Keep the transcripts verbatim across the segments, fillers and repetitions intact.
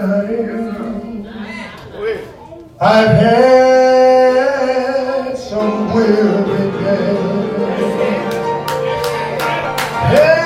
hand. I've had some weary days. Hey.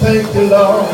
Thank you, Lord.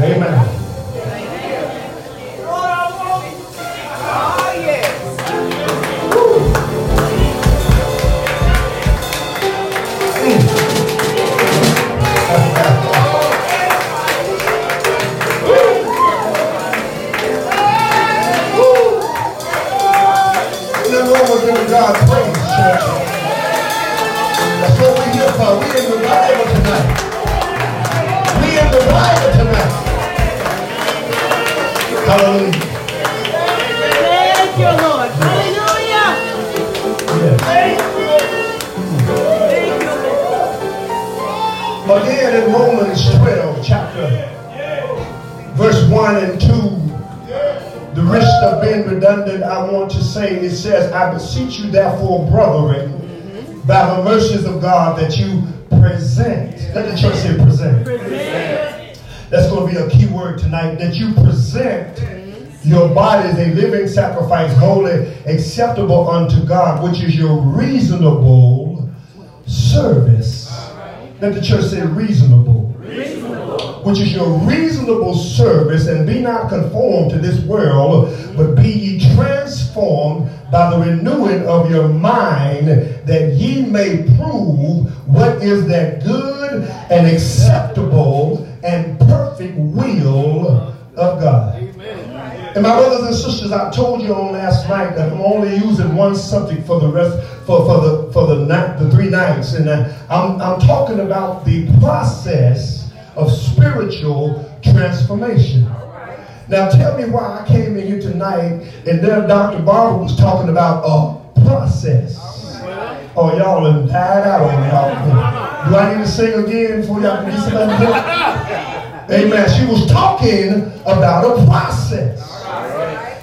Amen. Hallelujah. Thank you, Lord. Hallelujah. Yeah. Thank you. Thank you, Lord. Again, in Romans twelve, chapter, yeah. verse one and two, yeah. The risk of being redundant, I want to say, it says, I beseech you, therefore, brethren, mm-hmm. by the mercies of God, that you present. Let the church say present. Present. That's going to be a key word tonight, that you present your body as a living sacrifice, holy, acceptable unto God, which is your reasonable service. Right. Let the church say reasonable. Reasonable. Which is your reasonable service, and be not conformed to this world, but be ye transformed by the renewing of your mind, that ye may prove what is that good and acceptable and perfect will of God. Amen. And my brothers and sisters, I told you on last night that I'm only using one subject for the rest, for, for the for the night, the three nights, and I, I'm I'm talking about the process of spiritual transformation. Now tell me why I came in here tonight, and then Doctor Barber was talking about a process. Oh, y'all done died out on y'all. Do I need to sing again before y'all can get something done? Amen. She was talking about a process.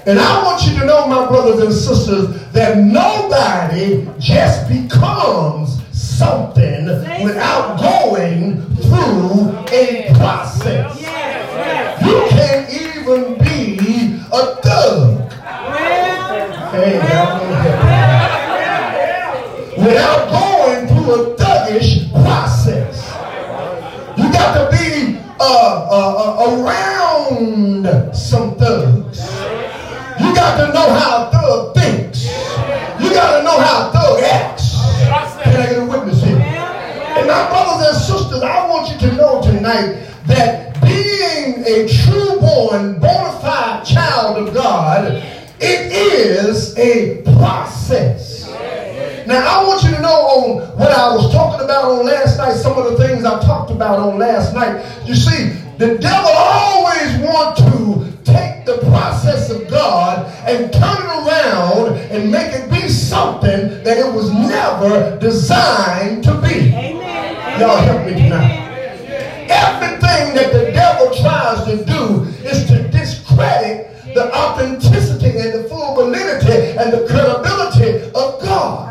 And I want you to know, my brothers and sisters, that nobody just becomes something without going through a process. You can't even be a thug. Amen. Without going through a thuggish process. You got to be uh, uh, uh, around some thugs. You got to know how a thug thinks. You got to know how a thug acts. Can I get a witness here? And my brothers and sisters, I want you to know tonight that being a true-born, bona fide child of God, it is a process. Now, I want you to know on what I was talking about on last night, some of the things I talked about on last night. You see, the devil always wants to take the process of God and turn it around and make it be something that it was never designed to be. Amen. Y'all help me tonight. Everything that the devil tries to do is to discredit the authenticity and the full validity and the credibility of God.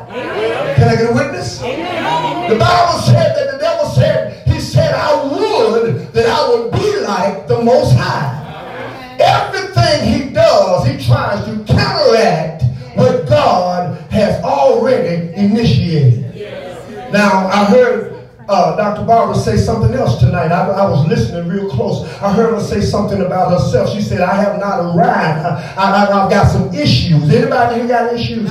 Can I get a witness? Amen. The Bible said that the devil said, he said, I would that I would be like the Most High. Amen. Everything he does, he tries to counteract what God has already initiated. Yes. Now, I heard uh, Doctor Barber say something else tonight. I, I was listening real close. I heard her say something about herself. She said, I have not arrived. I, I, I've got some issues. Anybody who got issues?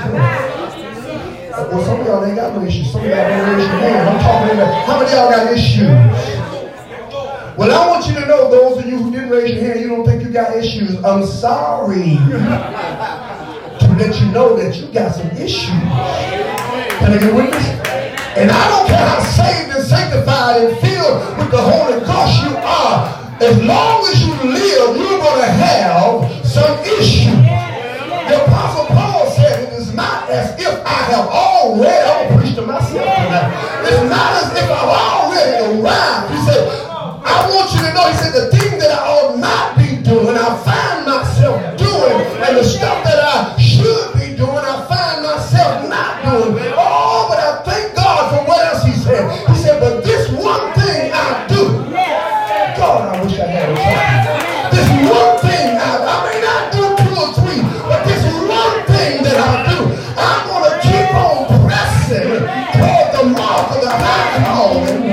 Well, some of y'all ain't got no issues. Some of y'all ain't raised your hand. I'm talking about how many of y'all got issues? Well, I want you to know, those of you who didn't raise your hand, you don't think you got issues. I'm sorry to let you know that you got some issues. Can I get a witness? And I don't care how saved and sanctified and filled with the Holy Ghost you are. As long as you live, you're going to have some issues. The Apostle Paul said, it is not as if I have already, I'm going to preach to myself tonight. It's not as if I've already arrived. He said, I want you to know, he said, the thing that I ought not be doing, I find myself doing, and the stuff that I should be doing, I find myself not doing. Oh, but I thank God for what else he said. He said, but this one thing I do. God, I wish I had a chance. This one thing I, I may not do two or three, but this one thing that I do, I'm going to keep on pressing toward the mark of the high calling.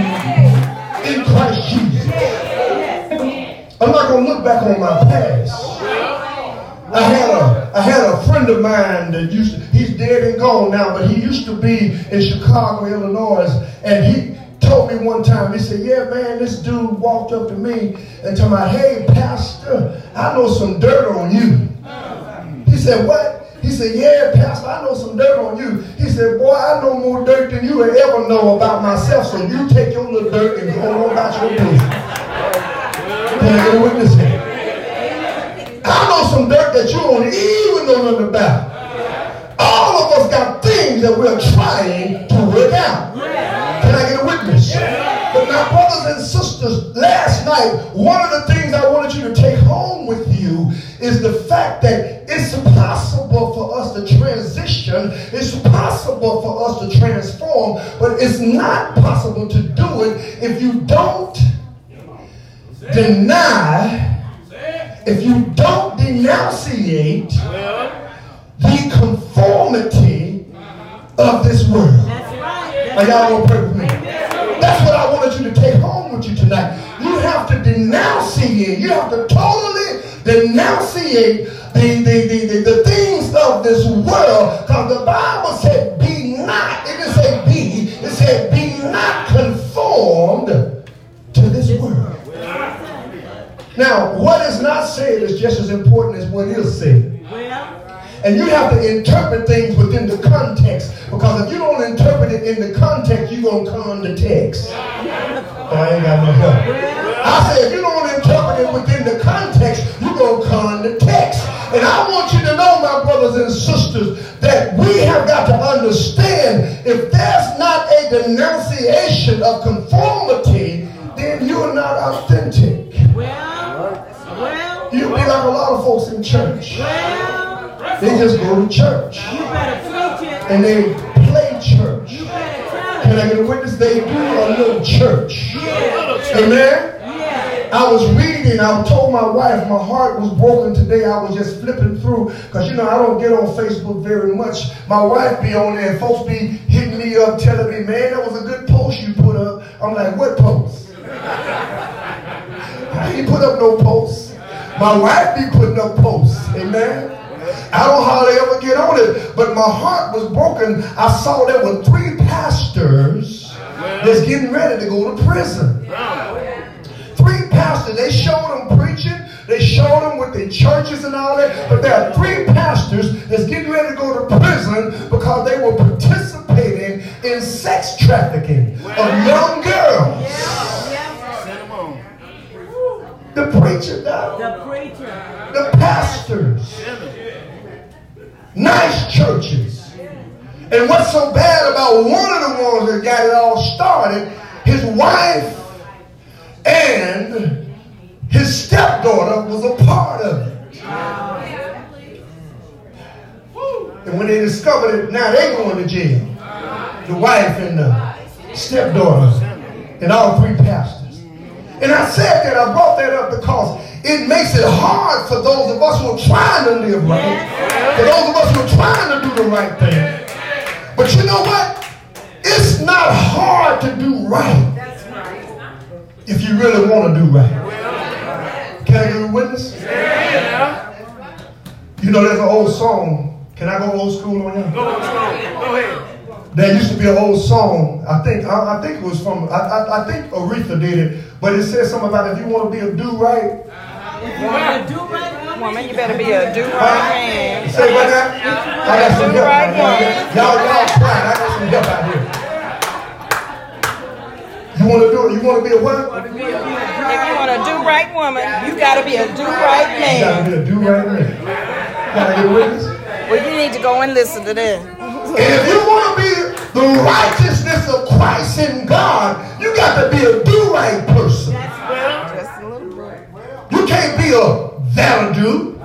I'm not going to look back on my past. I had a, I had a friend of mine that used to, he's dead and gone now, but he used to be in Chicago, Illinois, and he told me one time, he said, yeah, man, this dude walked up to me and told me, hey, pastor, I know some dirt on you. He said, what? He said, yeah, pastor, I know some dirt on you. He said, boy, I know more dirt than you would ever know about myself, so you take your little dirt and go on about your business. Can I get a witness here? I know some dirt that you don't even know nothing about. All of us got things that we're trying to work out. Can I get a witness? But my brothers and sisters, last night, one of the things I wanted you to take home with you is the fact that it's possible for us to transition, it's possible for us to transform, but it's not possible to do it if you don't deny If you don't denunciate the conformity of this world. Are y'all gonna pray with me? That's what I wanted you to take home with you tonight. You have to denunciate. You have to totally denunciate the, the, the, the, the things of this world. Because the Bible said, be not. It didn't say be. It said, be not conformed to this world. Now, what is not said is just as important as what is said. And you have to interpret things within the context. Because if you don't interpret it in the context, you're going to come to text. I ain't got no help. I said, if you don't interpret it within the context, you're going to come to text. And I want you to know, my brothers and sisters, that we have got to understand if there's not a denunciation of conformity, then you're not authentic. You be like a lot of folks in church. Well, they just go to church. You better preach it. And they play church. You better tell it. Can I get a witness? They do a little church. Yeah. Amen? Yeah. I was reading. I told my wife my heart was broken today. I was just flipping through. Because, you know, I don't get on Facebook very much. My wife be on there. And folks be hitting me up, telling me, man, that was a good post you put up. I'm like, what post? I ain't put up no post. My wife be putting up posts, amen? I don't hardly ever get on it, but my heart was broken. I saw there were three pastors that's getting ready to go to prison. Three pastors, they showed them preaching, they showed them with their churches and all that, but there are three pastors that's getting ready to go to prison because they were participating in sex trafficking of young girls. The preacher died. The preacher. The pastors. Nice churches. And what's so bad about one of the ones that got it all started, his wife and his stepdaughter was a part of it. And when they discovered it, now they're going to jail. The wife and the stepdaughter and all three pastors. And I said that, I brought that up because it makes it hard for those of us who are trying to live right, for those of us who are trying to do the right thing. But you know what? It's not hard to do right if you really want to do right. Can I get a witness? You know, there's an old song. Can I go old school on you? Go ahead. Go ahead. There used to be an old song. I think I, I think it was from I, I, I think Aretha did it, but it says something about if you want to be a do right, woman, do right woman, you better be a do right man. Say what now? I got some help out here. Y'all, y'all crying. I got some help out here. You want to do it? You want to be a what? If you want a do right woman, you got to be a do right man. You got to be a do right man. Gotta get a witness. Well, you need to go and listen to that. And if you want to be the righteousness of Christ in God, you got to be a do-right person. You can't be a that'll-do.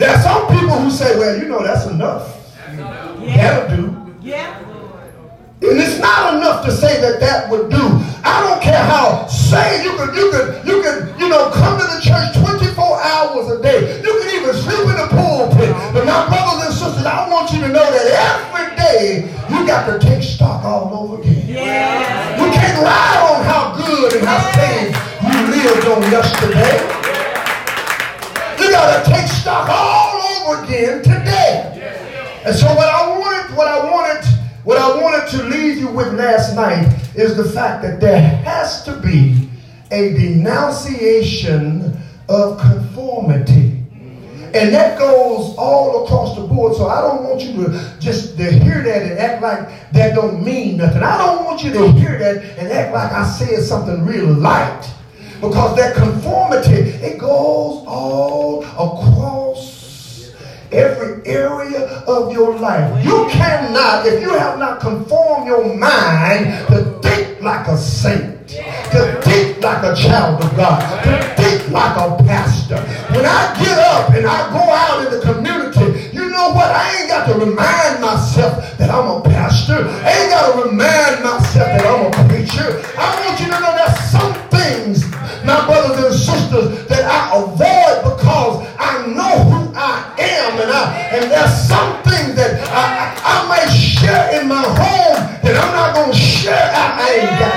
There are some people who say, well, you know, that's enough. That'll do. And it's not enough to say that that would do. I don't care how saved you could, you could, you could, you know, come to the church twenty-four hours a day. You can even sleep in the pulpit. But my brothers, I want you to know that every day you got to take stock all over again. Yeah. You can't ride on how good and how safe you lived on yesterday. You got to take stock all over again today. And so what I wanted, what I wanted, what I wanted to leave you with last night is the fact that there has to be a denunciation of conformity. And that goes all across the board. So I don't want you to just to hear that and act like that don't mean nothing. I don't want you to hear that and act like I said something real light. Because that conformity, it goes all across every area of your life. You cannot, if you have not conformed your mind to think like a saint, to think like a child of God, to think like a pastor. When I get up and I go out in the community, you know what? I ain't got to remind myself that I'm a pastor. I ain't got to remind myself that I'm a preacher. I want you to know there's some things, my brothers and sisters, that I avoid because I know who I am. And, I, and there's some things that I, I, I may share in my home that I'm not going to share out. I ain't got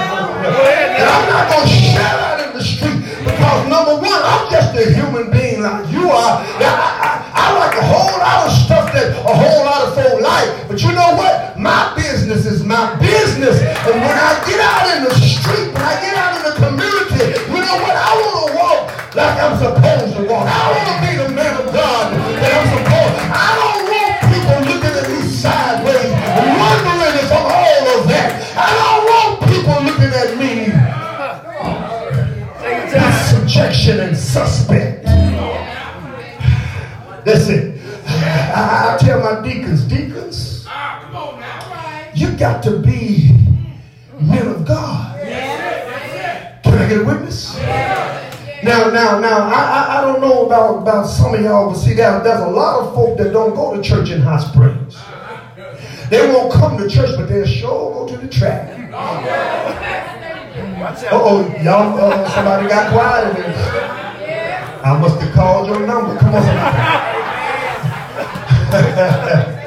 And I'm not going to shout out in the street because, number one, I'm just a human being like you are. Now, I, I, I like a whole lot of stuff that a whole lot of folk like. But you know what? My business is my business. And when I get out in the street, when I get out in the community, you know what? I want to walk like I'm supposed to walk. I want to be the man of God that I'm supposed to. I don't want people looking at me sideways and wondering if I'm all of that. I don't want people looking at me subjection and suspect. That's it. I, I tell my deacons, deacons, you got to be men of God. Can I get a witness? Now, now, now, I, I, I don't know about, about some of y'all, but see, there, there's a lot of folk that don't go to church in Hot Springs. They won't come to church, but they'll sure go to the track. Uh-oh, y'all, uh, somebody got quiet in there. I must have called your number. Come on, somebody.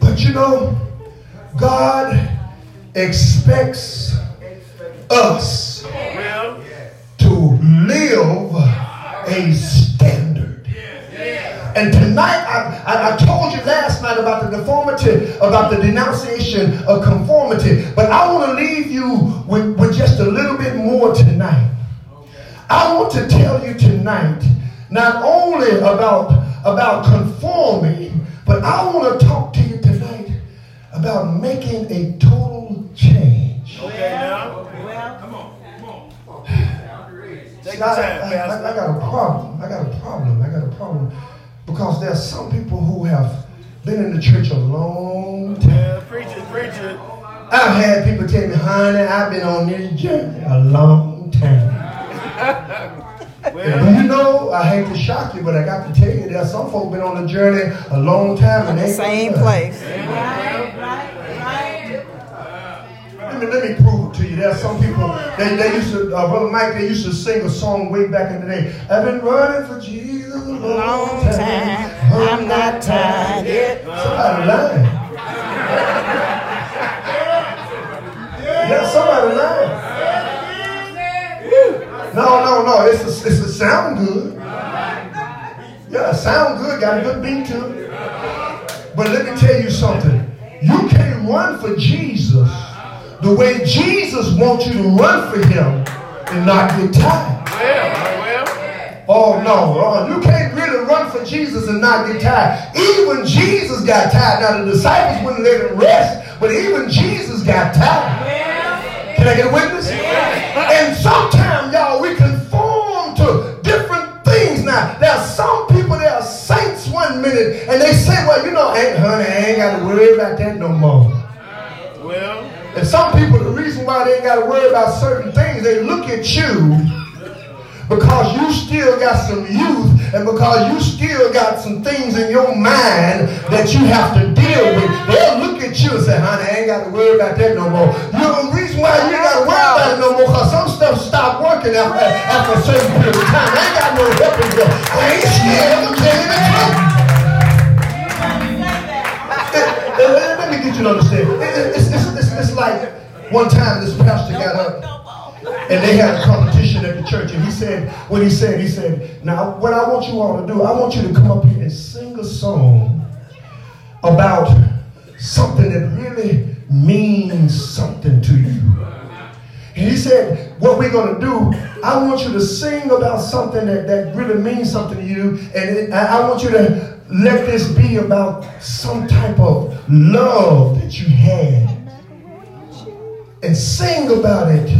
But you know, God expects us to live a standard. And tonight, I, I, I told you last night about the conformity, about the denunciation of conformity. But I want to leave you with, with just a little bit more tonight. I want to tell you tonight, not only about, about conforming, but I want to talk to you tonight about making a total change. Okay, now. Well, come on, come on. Come on. See, I, I, I, I got a problem. I got a problem. I got a problem. Because there are some people who have been in the church a long time. Yeah, preach it, preach it. I've had people tell me, honey, I've been on this journey a long time. Well, you know, I hate to shock you, but I got to tell you, there are some folk been on the journey a long time. And the same place. Right, right, right. Let me, let me prove it to you. There are some people, they, they used to, uh, Brother Mike, they used to sing a song way back in the day. I've been running for Jesus. Long, long time, time. I'm not tired yet. Somebody lying. Yeah, somebody lying. No, no, no. It's a, it's a sound good. Yeah, sound good. Got a good beat to it. But let me tell you something. You can't run for Jesus the way Jesus wants you to run for Him and not get tired. Oh no, oh, you can't really run for Jesus and not get tired. Even Jesus got tired. Now the disciples wouldn't let him rest, but even Jesus got tired. Can I get a witness? And sometimes, y'all, we conform to different things. Now, there are some people that are saints one minute, and they say, well, you know, hey, honey, I ain't got to worry about that no more. Well, and some people, the reason why they ain't got to worry about certain things, they look at you because you still got some youth and because you still got some things in your mind that you have to deal with. They'll look at you and say, honey, I ain't got to worry about that no more. You know, the reason why you ain't got to worry about it no more because some stuff stopped working after, after a certain period of time. I ain't got no weapons there. I ain't scared of telling the truth. Let me get you to understand. It, it, it's, it's, it's, it's like one time this pastor got up And they had a competition at the church. And he said, what he said, he said, now what I want you all to do, I want you to come up here and sing a song about something that really means something to you. And he said, what we're going to do, I want you to sing about something that, that really means something to you. And it, I want you to let this be about some type of love that you had. And sing about it.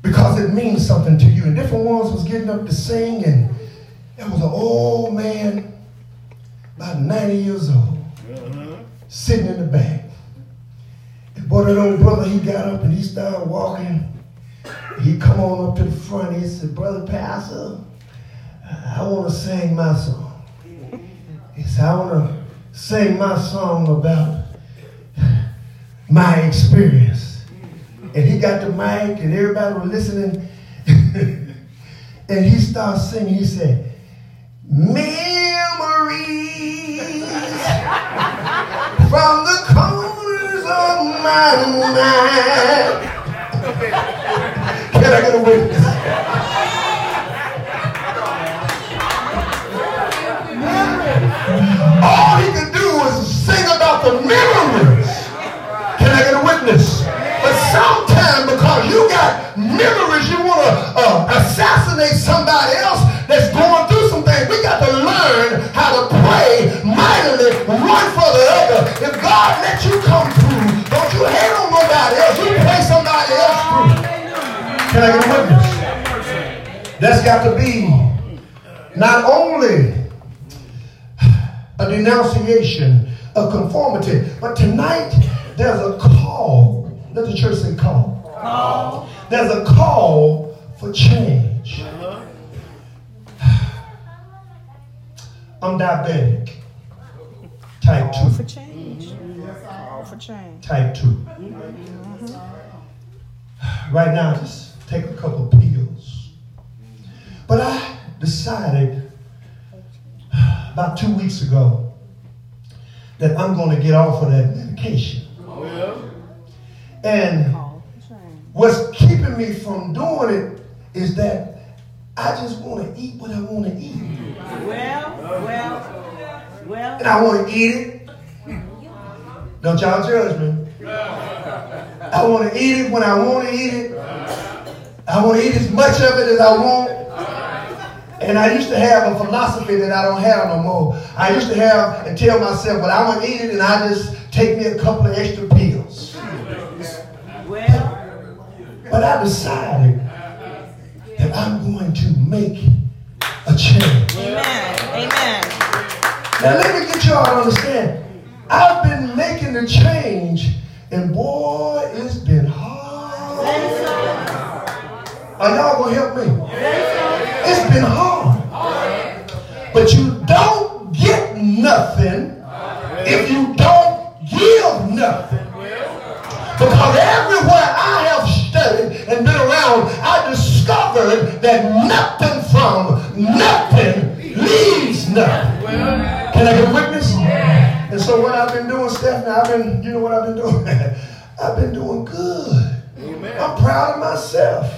Because it means something to you. And different ones was getting up to sing. And there was an old man, about ninety years old, uh-huh. sitting in the back. And boy, that old brother, he got up and he started walking. He come on up to the front. He said, Brother Pastor, I want to sing my song. He said, I want to sing my song about my experience. And he got the mic and everybody was listening. And he started singing. He said, memories from the corners of my mind. Can I get a witness? All he could do was sing about the memories. Can I get a witness? But sometimes because you got memories, you want to uh, assassinate somebody else that's going through some things. We got to learn how to pray mightily one for the other. If God lets you come through, don't you hate on nobody else. You pray somebody else through. Can I get a witness? That's got to be not only a denunciation of conformity, but tonight there's a call. Let the church say call. call. There's a call for change. Uh-huh. I'm diabetic. Type call two. For change. Mm-hmm. Call for change. Type two. Mm-hmm. Right now, just take a couple pills. But I decided about two weeks ago that I'm going to get off of that medication. Oh, yeah? And what's keeping me from doing it is that I just want to eat what I want to eat. Well, well, well. And I want to eat it. Don't y'all judge me. I want to eat it when I want to eat it. I want to eat as much of it as I want. And I used to have a philosophy that I don't have no more. I used to have and tell myself, well, I'm going to eat it and I just take me a couple of extra pills. But I decided that I'm going to make a change. Amen. Amen. Now let me get y'all to understand. I've been making the change, and boy, it's been hard. Are y'all gonna help me? It's been hard. But you don't get nothing if you don't give nothing. Because everywhere I have studied and been around, I discovered that nothing from nothing leaves nothing. Can I get a witness? And so what I've been doing, Stephanie, I've been, you know what I've been doing? I've been doing good. Amen. I'm proud of myself.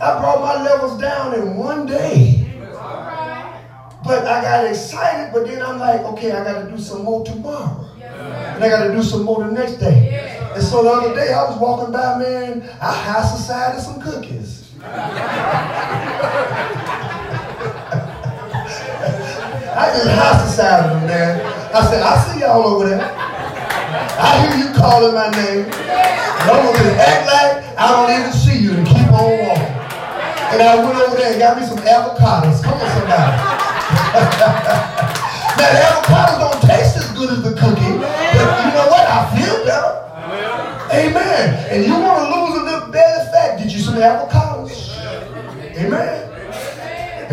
I brought my levels down in one day. But I got excited, but then I'm like, okay, I got to do some more tomorrow. And I got to do some more the next day. And so the other day, I was walking by, man, I high society some cookies. I just high society them, man. I said, I see y'all over there. I hear you calling my name. And I'm going to act like I don't even see you and keep on walking. And I went over there and got me some avocados. Come on, somebody. Now, the avocados don't taste as good as the cookie, but you know what? I feel better. Amen. And you want to lose a little belly fat, get you some avocados. Amen.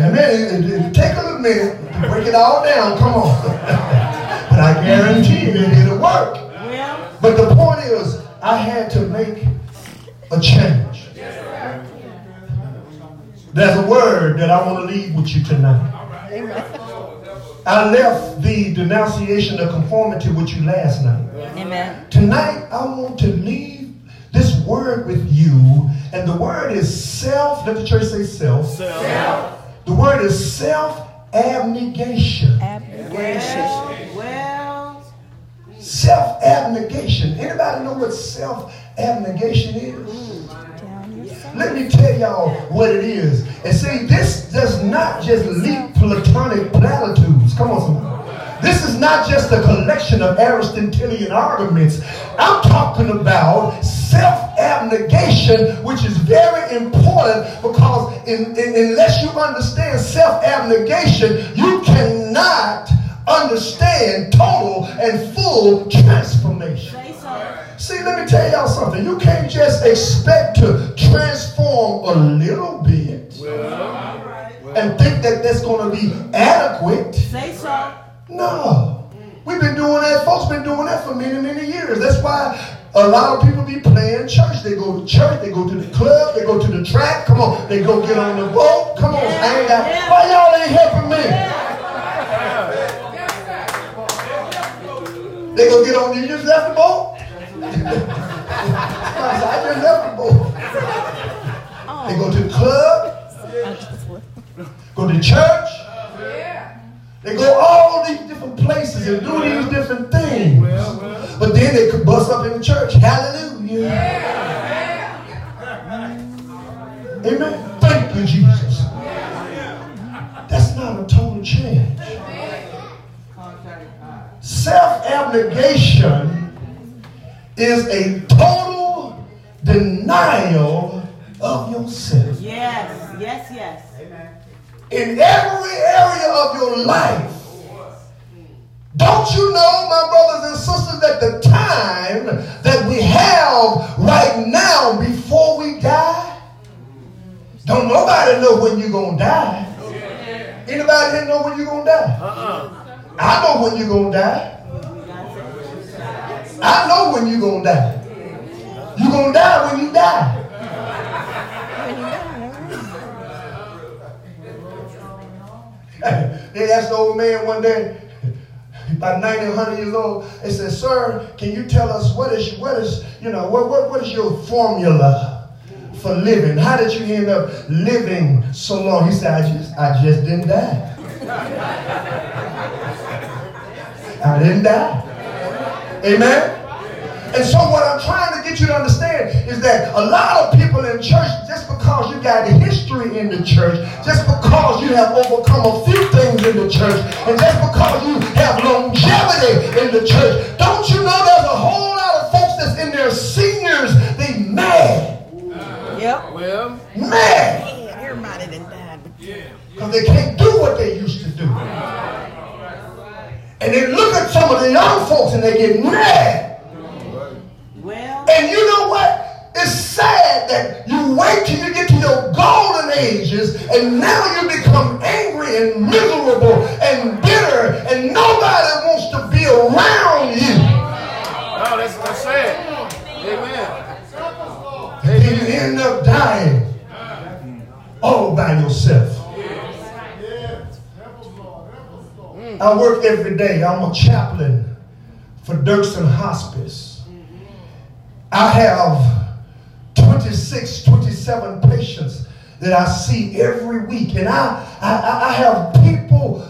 Amen. It'll take a little minute to break it all down. Come on. But I guarantee you that it'll work. But the point is, I had to make a change. There's a word that I want to leave with you tonight. I left the denunciation of conformity with you last night. Amen. Tonight, I want to leave this word with you And the word is self, let the church say self. Self. self. The word is self-abnegation. Abnegation. Well, well. Self-abnegation. Anybody know what self-abnegation is? Mm. Let me tell y'all what it is. And see, this does not just leak platonic platitudes. Come on, somebody. This is not just a collection of Aristotelian arguments. I'm talking about self-abnegation, which is very important because in, in, unless you understand self-abnegation, you cannot understand total and full transformation. See, let me tell y'all something. You can't just expect to transform a little bit and think that that's going to be adequate. Say so. No, we've been doing that. Folks been doing that for many, many years. That's why a lot of people be playing church. They go to church. They go to the club. They go to the track. Come on. They go get on the boat. Come on. Yeah, hang out. Yeah. Why y'all ain't helping me? Yeah. They go get on. You just left the boat? I just left the boat. Oh. They go to the club. Yeah. Go to church. They go all these different places and do these different things. Well, well. But then they could bust up in the church. Hallelujah. Yeah. Yeah. Amen. Thank you, Jesus. Yeah. That's not a total change. Self-abnegation is a total denial of yourself. Yes, yes, yes. Amen. In every area of your life. Don't you know, my brothers and sisters, that the time that we have right now before we die, don't nobody know when you're going to die. Anybody here know when you're going to die? Uh-uh. I know when you're going to die. I know when you're going to die. You're going to die when you die. They asked the old man one day, about ninety, a hundred years old, they said, "Sir, can you tell us what is, what is, you know, what, what, what is your formula for living? How did you end up living so long?" He said, I just, I just didn't die. I didn't die. Amen? And so what I'm trying to get you to understand is that a lot of people in church, just because you got history in the church, just because you have overcome a few things in the church, and just because you have longevity in the church, don't you know there's a whole lot of folks that's in their seniors, they mad. Yep. Well, mad. Everybody done died. Because they can't do what they used to do. And they look at some of the young folks and they get mad. Well, and you know what? It's sad that you wait till you get to your golden ages and now you become angry and miserable and bitter and nobody wants to be around you. Oh, that's what I said. Amen. And then you end up dying all by yourself. I work every day. I'm a chaplain for Dirksen Hospice. I have twenty-six, twenty-seven patients that I see every week. And I, I, I have people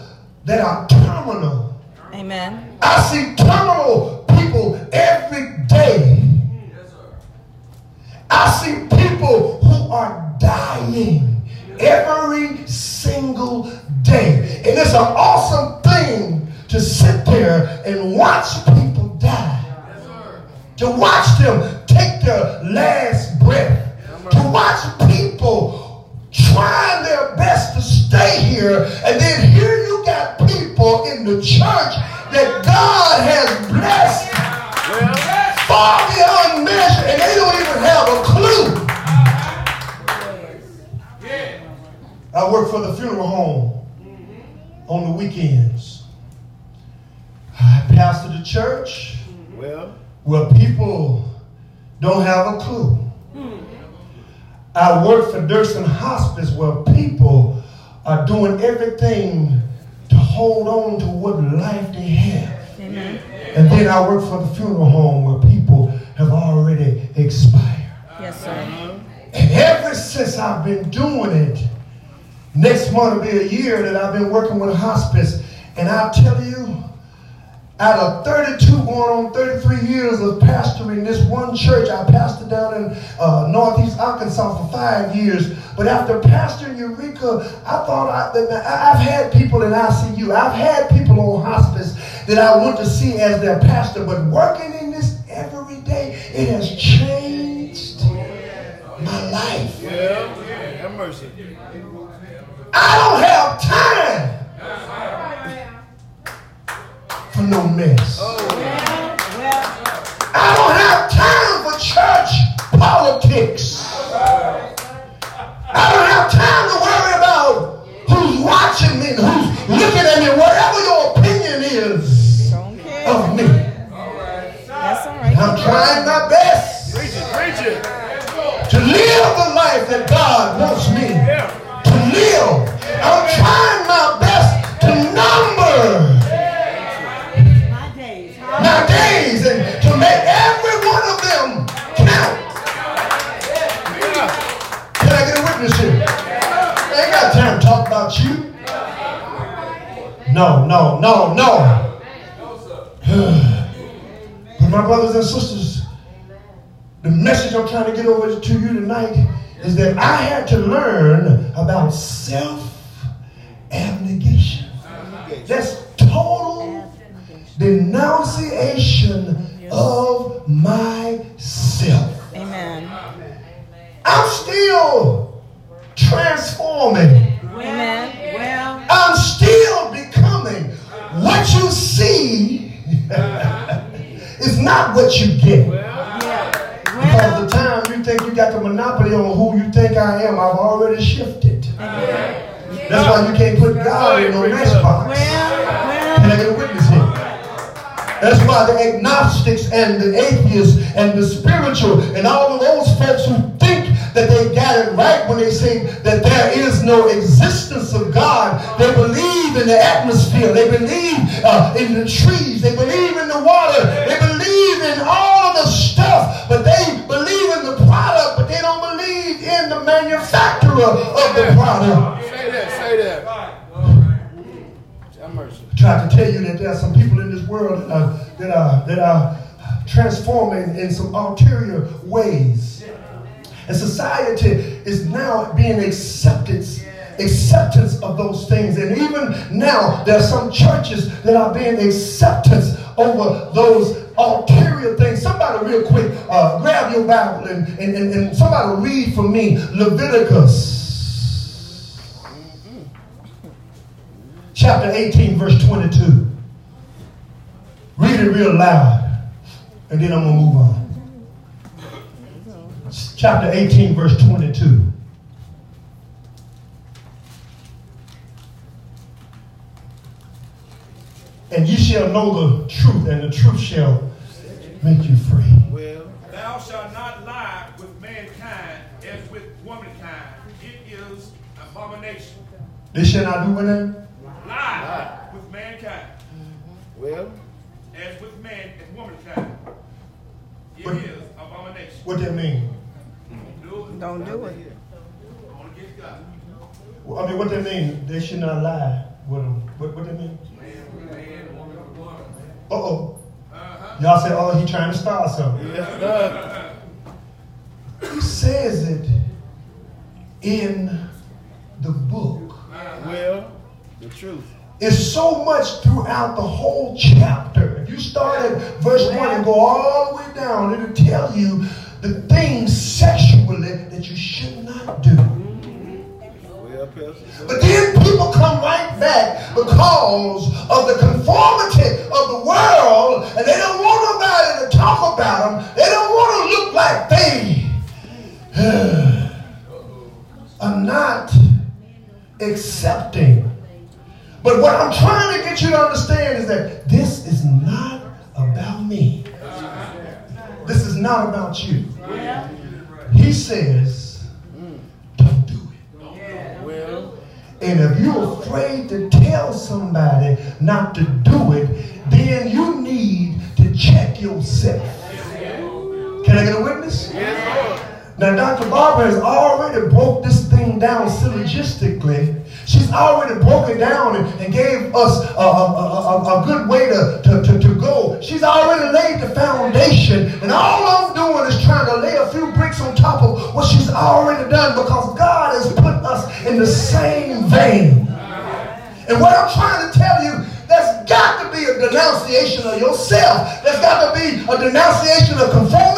that are terminal. Amen. I see terminal people every day. Yes, sir. I see people who are dying every single day. And it's an awesome thing to sit there and watch people die. To watch them take their last breath. To watch people trying their best to stay here. And then here you got people in the church that God has blessed far beyond measure. And they don't even have a clue. I work for the funeral home on the weekends. I pastor the church. Well. Where people don't have a clue. Mm. I work for Dirksen Hospice where people are doing everything to hold on to what life they have. Amen. And then I work for the funeral home where people have already expired. Yes, sir. And ever since I've been doing it, next month will be a year that I've been working with a hospice. And I'll tell you, out of thirty-two going on thirty-three years of pastoring this one church, I pastored down in uh, Northeast Arkansas for five years. But after pastoring Eureka, I thought I, I've had people in I C U. I've had people on hospice that I want to see as their pastor. But working in this every day, it has changed my life. Yeah, yeah, have mercy. I don't have time for no mess. I don't have time for church politics. I don't have time to worry about who's watching me, who's looking at me, whatever your opinion is of me. I'm trying my best to live the life that God wants me to live. I'm trying my best to number my days and to make every one of them count. Can I get a witness here? I ain't got time to talk about you. No, no, no, no. My brothers and sisters, the message I'm trying to get over to you tonight is that I had to learn about self-abnegation. That's total denunciation of myself. Amen. I'm still transforming. Amen. Well, I'm still becoming. What you see it's not what you get. Because the time you think you got the monopoly on who you think I am, I've already shifted. That's why you can't put God in no matchbox. Can I get a witness here? That's why the agnostics and the atheists and the spiritual and all of those folks who think that they got it right when they say that there is no existence of God. They believe in the atmosphere. They believe uh, in the trees. They believe in the water. They believe in all the stuff, but they believe in the product, but they don't believe in the manufacturer of the product. Say that, say that. I tried to tell you that there are some people in this world that are, that are, that are transforming in some ulterior ways. And society is now being acceptance, acceptance of those things. And even now, there are some churches that are being acceptance over those ulterior things. Somebody real quick, uh, grab your Bible and, and, and, and somebody read for me Leviticus chapter eighteen, verse twenty-two. Read it real loud, and then I'm going to move on. Chapter eighteen, verse twenty-two. And ye shall know the truth, and the truth shall make you free. Well, thou shalt not lie with mankind as with womankind. It is abomination. They shall not do with them? Lie, lie with mankind. Mm-hmm. Well, as with man and womankind. It what, is abomination. What that mean? Don't do it. I mean, what they mean? They should not lie with them. What, what they mean? Uh-oh. Y'all say, oh, he trying to start something. He says it in the book. Well, the truth. It's so much throughout the whole chapter. If you start at verse one and go all the way down, it'll tell you the things sexually that you should not do. But then people come right back because of the conformity of the world, and they don't want nobody to talk about them. They don't want to look like they are not accepting. But what I'm trying to get you to understand is that this is not about me. This is not about you. Yeah. He says, don't do it. Yeah. Well, and if you're afraid to tell somebody not to do it, then you need to check yourself. Can I get a witness? Yeah. Now, Doctor Barber has already broke this thing down syllogistically. She's already broken down and, and gave us a, a, a, a good way to, to, to, to go. She's already laid the foundation. And all I'm doing is trying to lay a few bricks on top of what she's already done, because God has put us in the same vein. And what I'm trying to tell you, there's got to be a denunciation of yourself. There's got to be a denunciation of conformity.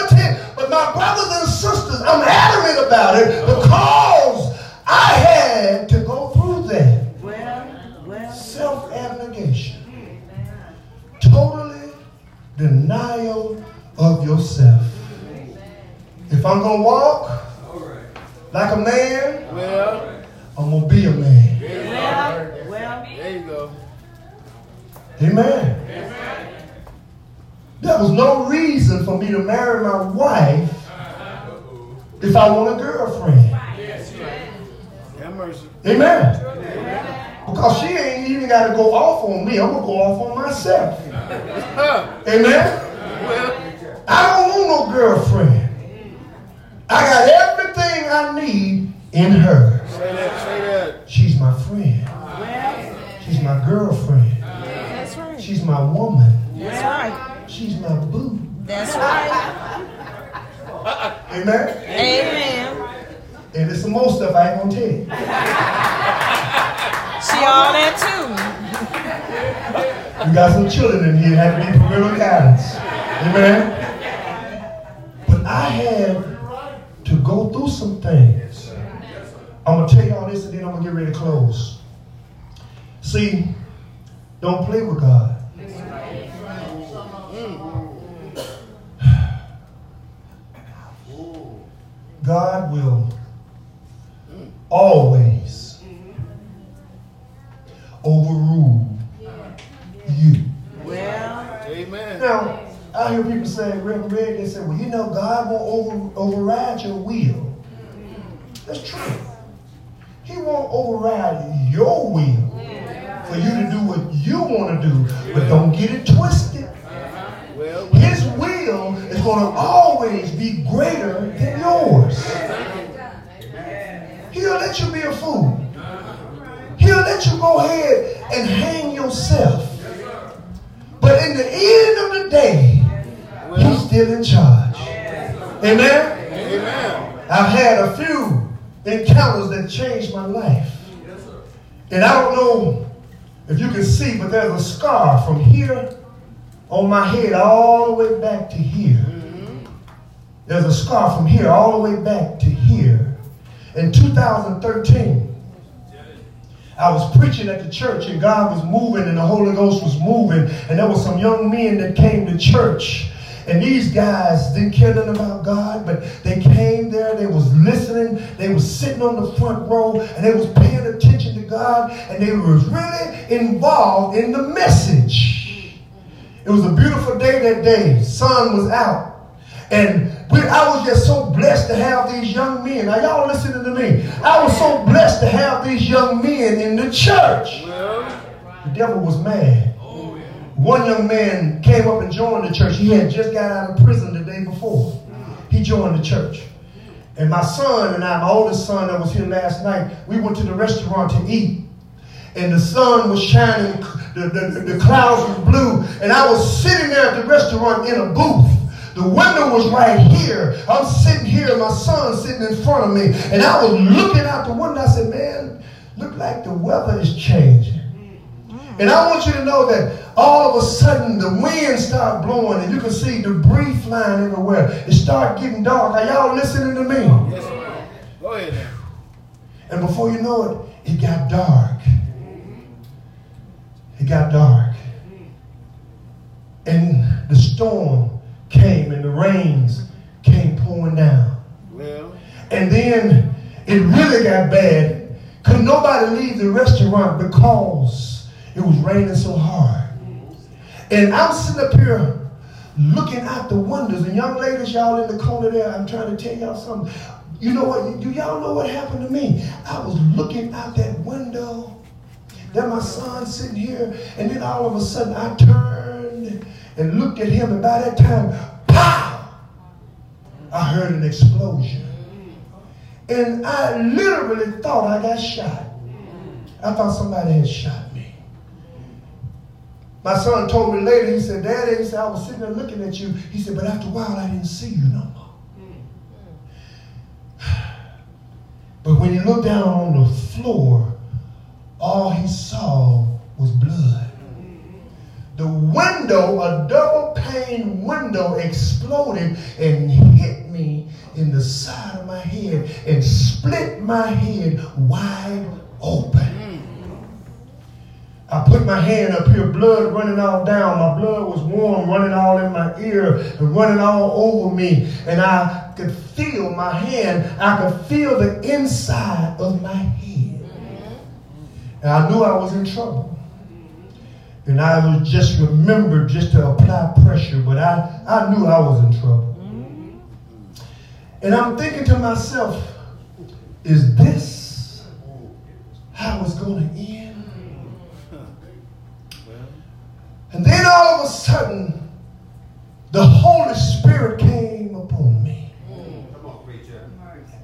But my brothers and sisters, I'm adamant about it because I had to go through that. Well, well. Self-abnegation. Totally denial of yourself. Amen. If I'm going to walk all right. like a man, well. I'm going to be a man. Well. There you go. Amen. Amen. There was no reason for me to marry my wife uh-huh. if I want a girlfriend. Yes, yes. Amen. Amen. Because she ain't even got to go off on me. I'm going to go off on myself. Uh-huh. Amen. Uh-huh. I don't want no girlfriend. I got everything I need in her. Say that, say that. She's my friend. She's my girlfriend. That's right. She's my woman. That's right. She's my boo. That's right. Amen? Amen. And there's some more stuff I ain't gonna tell you. She all that too. You got some children in here that have to be parental guidance. Amen? But I had to go through some things. I'm gonna tell you all this and then I'm gonna get ready to close. See, don't play with God. God will always overrule you. Well, amen. Now, I hear people say, Reverend Red, they say, well, you know, God won't over, override your will. That's true. He won't override your will. For you to do what you want to do, but don't get it twisted. His will is going to always be greater than yours. He'll let you be a fool. He'll let you go ahead and hang yourself. But in the end of the day, he's still in charge. Amen? I've had a few encounters that changed my life. And I don't know if you can see, but there's a scar from here on my head all the way back to here. Mm-hmm. There's a scar from here all the way back to here. In two thousand thirteen, I was preaching at the church, and God was moving, and the Holy Ghost was moving, and there were some young men that came to church. And these guys didn't care nothing about God, but they came there, they was listening, they was sitting on the front row, and they was paying attention to God, and they was really involved in the message. It was a beautiful day that day. Sun was out. And we, I was just so blessed to have these young men. Now, y'all listening to me. I was so blessed to have these young men in the church. The devil was mad. One young man came up and joined the church. He had just got out of prison the day before. He joined the church. And my son and I, my oldest son that was here last night, we went to the restaurant to eat. And the sun was shining, the, the, the clouds were blue. And I was sitting there at the restaurant in a booth. The window was right here. I'm sitting here, my son sitting in front of me. And I was looking out the window. I said, man, look like the weather is changing. And I want you to know that all of a sudden the wind started blowing and you can see debris flying everywhere. It started getting dark. Are y'all listening to me? Yes, sir. Go ahead. And before you know it, it got dark. It got dark. And the storm came and the rains came pouring down. Well. And then it really got bad. Could nobody leave the restaurant because it was raining so hard. And I'm sitting up here looking out the windows. And young ladies, y'all in the corner there, I'm trying to tell y'all something. You know what? Do y'all know what happened to me? I was looking out that window. There my son sitting here. And then all of a sudden I turned and looked at him. And by that time, pow! I heard an explosion. and I literally thought I got shot. I thought somebody had shot me. My son told me later, he said, Daddy, he said, I was sitting there looking at you. He said, but after a while, I didn't see you no more. But when he looked down on the floor, all he saw was blood. The window, a double-pane window, exploded and hit me in the side of my head and split my head wide open. I put my hand up here, blood running all down. My blood was warm, running all in my ear and running all over me. And I could feel my hand. I could feel the inside of my head. And I knew I was in trouble. And I was just remembered just to apply pressure, but I, I knew I was in trouble. Mm-hmm. And I'm thinking to myself, is this how it's going to end? And then all of a sudden, the Holy Spirit came upon me. Come on, preacher.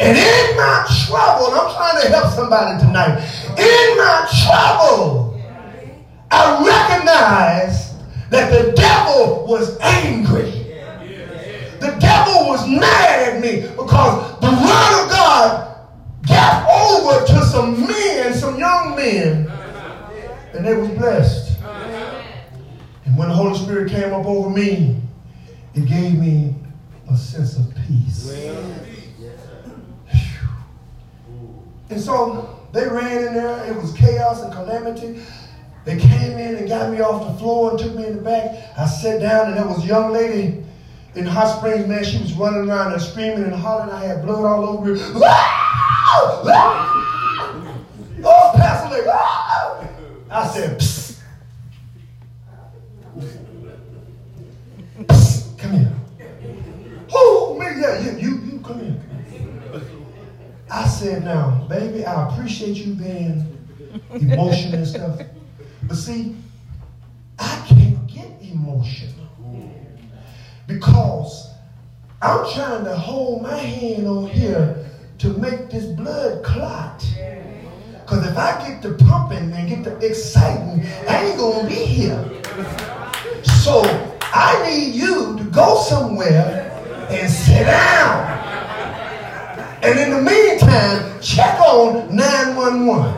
And in my trouble, and I'm trying to help somebody tonight, in my trouble, I recognized that the devil was angry. The devil was mad at me because the word of God got over to some men, some young men, and they was blessed. And when the Holy Spirit came up over me, it gave me a sense of peace. And so they ran in there. It was chaos and calamity. They came in and got me off the floor and took me in the back. I sat down, and there was a young lady in Hot Springs, man. She was running around and screaming and hollering. I had blood all over her. Oh, Pastor Lee. I said, psst. Psst. Come here. Oh, man, yeah, yeah, you, you, come here. I said, now, baby, I appreciate you being emotional and stuff. But see, I can't get emotional because I'm trying to hold my hand on here to make this blood clot. Because if I get to pumping and get to exciting, I ain't going to be here. So I need you to go somewhere and sit down. And in the meantime, check on nine one one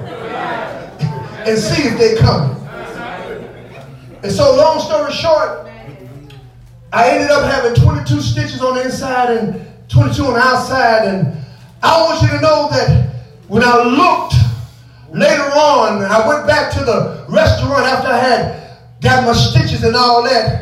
and see if they come. And so, long story short, I ended up having twenty-two stitches on the inside and twenty-two on the outside. And I want you to know that when I looked later on, I went back to the restaurant after I had got my stitches and all that.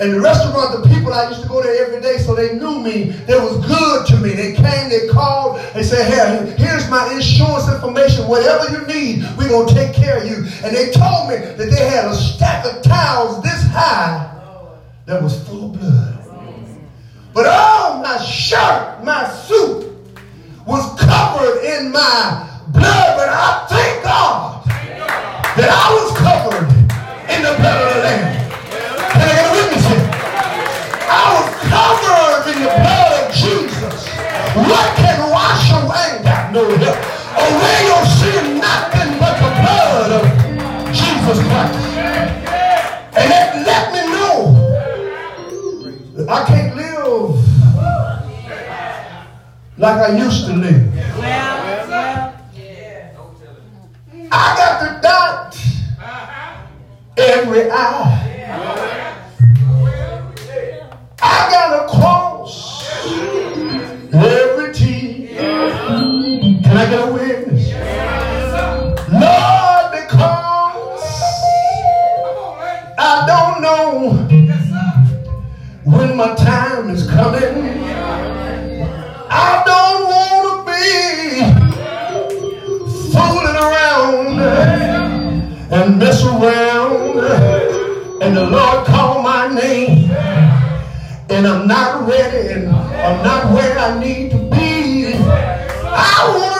And the restaurant, the people, I used to go there every day, so they knew me. They was good to me. They came, they called, they said, hey, here's my insurance information. Whatever you need, we're going to take care of you. And they told me that they had a stack of towels this high that was full of blood. But all my shirt, my suit, was covered in my blood. But I thank God that I was covered in the blood of the Lamb. Covered in the blood of Jesus. What can wash away? Ain't got no help. Away your sin, nothing but the blood of Jesus Christ. And that let me know that I can't live like I used to live. I got to dot every eye. I got a cross every T. Can I get a witness? Lord, because I don't know when my time is coming. I don't want to be fooling around and mess around. And the Lord called my name. And I'm not ready, and I'm not where I need to be. I want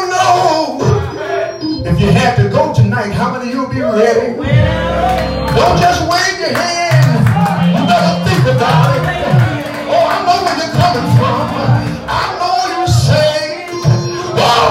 to know if you have to go tonight, how many of you will be ready? Don't just wave your hand. You better think about it. Oh, I know where you're coming from. I know you're saved. Oh,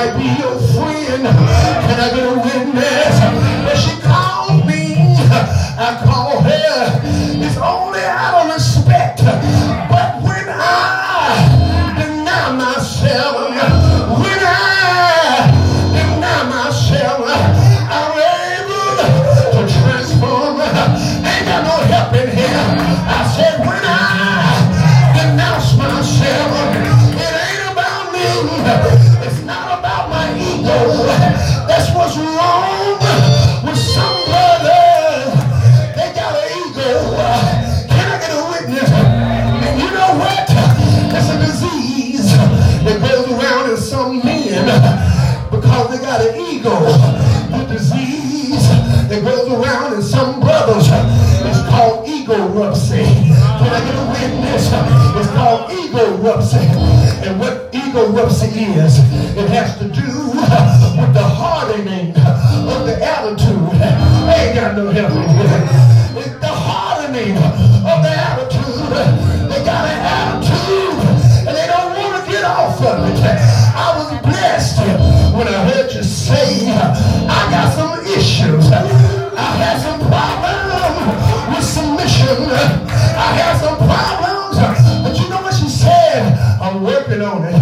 might be your friend. Can I get a witness? But she called me. I called her. It's only out of respect. But when I deny myself, when I deny myself, I'm able to transform. Ain't got no help in here. I said when I denounce myself, it ain't about me. It's not about my ego. That's what's wrong with some brothers. They got an ego. Can I get a witness? And you know what? It's a disease that goes around in some men because they got an ego. The disease that goes around in some brothers is called egorupsy. Can I get a witness? It's called egorupsy. And what egorupsy is, it has to do with the hardening of the attitude. They ain't got no help in it. It's the hardening of the attitude. They got an attitude and they don't want to get off of it. I was blessed when I heard you say, I got some issues. I had some problems with submission. I had some problems, but you know what she said? I'm working on it.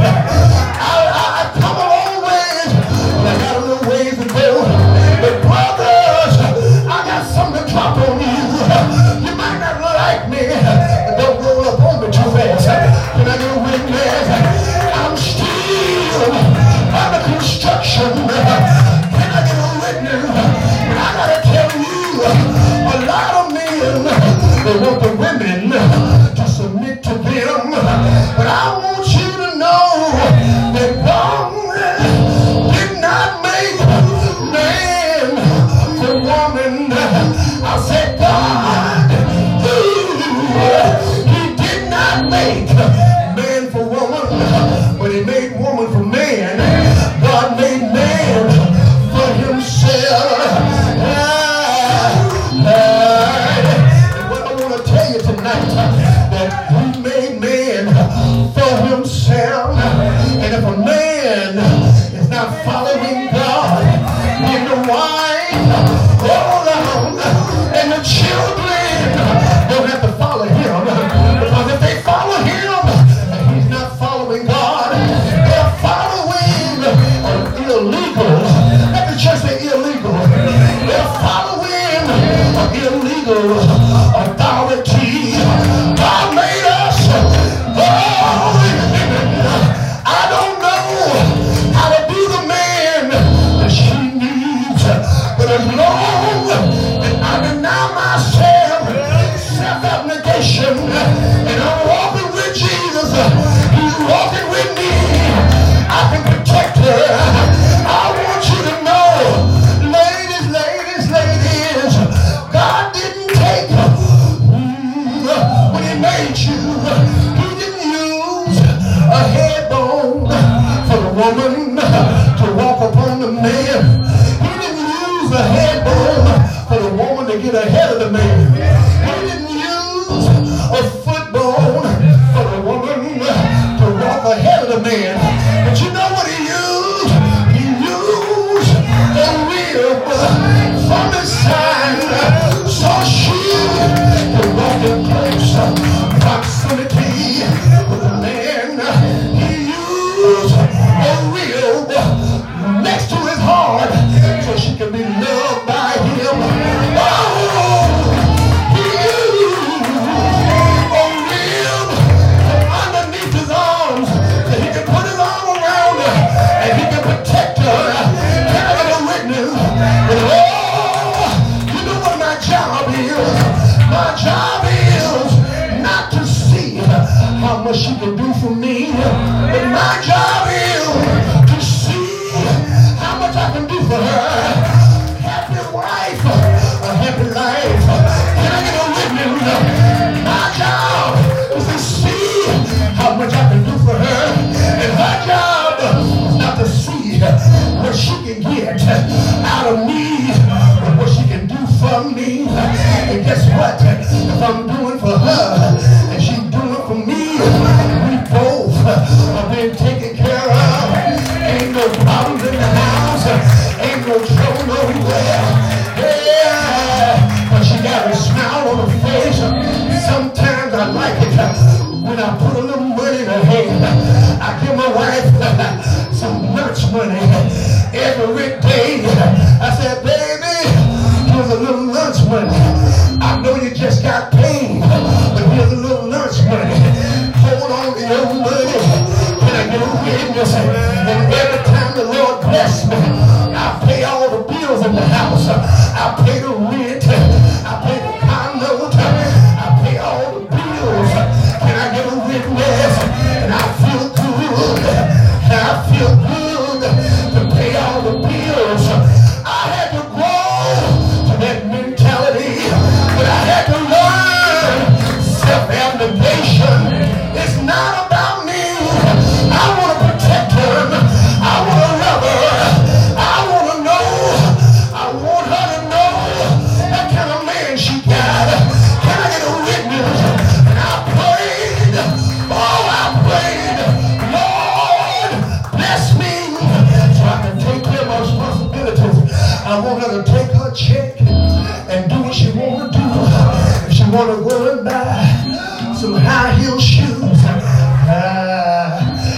Problem. twenty every weekday. I said, baby, here's a little lunch money. I know you just got paid, but here's a little lunch money. Hold on to your money. Can I get a witness? And every time the Lord bless me, I pay all the bills in the house. I pay the rent. I pay the condo. I pay all the bills. Can I get a witness? And I feel good. And I feel good to pay all the bills. I had to grow to that mentality, but I had to learn self-abnegation. It's not about me. I want to protect her. I want to love her. I want to know. I want her to know that kind of man she got. Can I get a witness? And I prayed. Oh, I prayed. Lord, bless me so I can take care of my responsibilities. I want her to take her check and do what she want to do. If she want to go and buy some high heel shoes, Uh,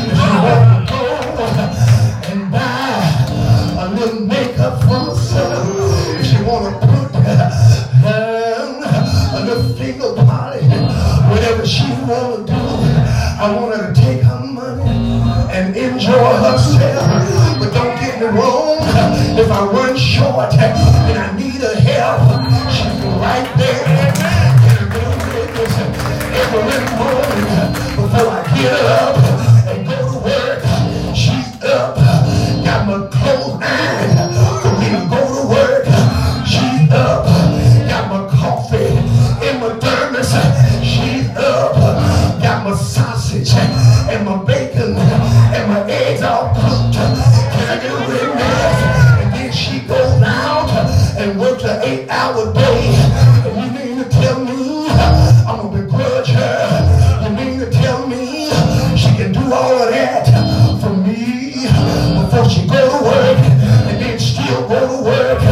if you want to go and buy a little makeup for herself, if you want to put uh, a little finger party, whatever she want to do, I want her to take her money and enjoy herself. But don't get me wrong, if I run short and I need her help, she's right there. And every morning, get up and go to work. She's up, got my clothes on for me to go to work. She's up, got my coffee in my thermos. She's up, got my sausage and my bacon and my eggs all cooked. Can I get a witness? And then she goes out and works an eight-hour day. And you mean to tell me I'm gonna begrudge her? You mean to tell me all of that for me before she go to work and then still go to work,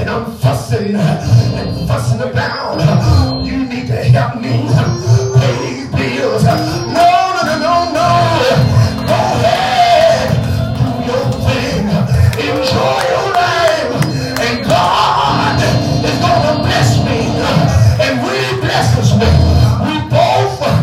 and I'm fussing and fussing about? You need to help me pay these bills. No, no, no, no, no. Go ahead, do your thing, enjoy your life, and God is gonna bless me, and really blesses me. We both are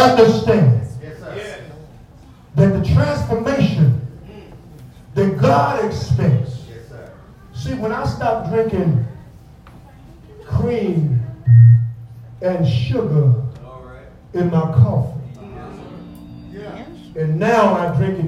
understand that the transformation that God expects. See, when I stopped drinking cream and sugar in my coffee, and now I drink it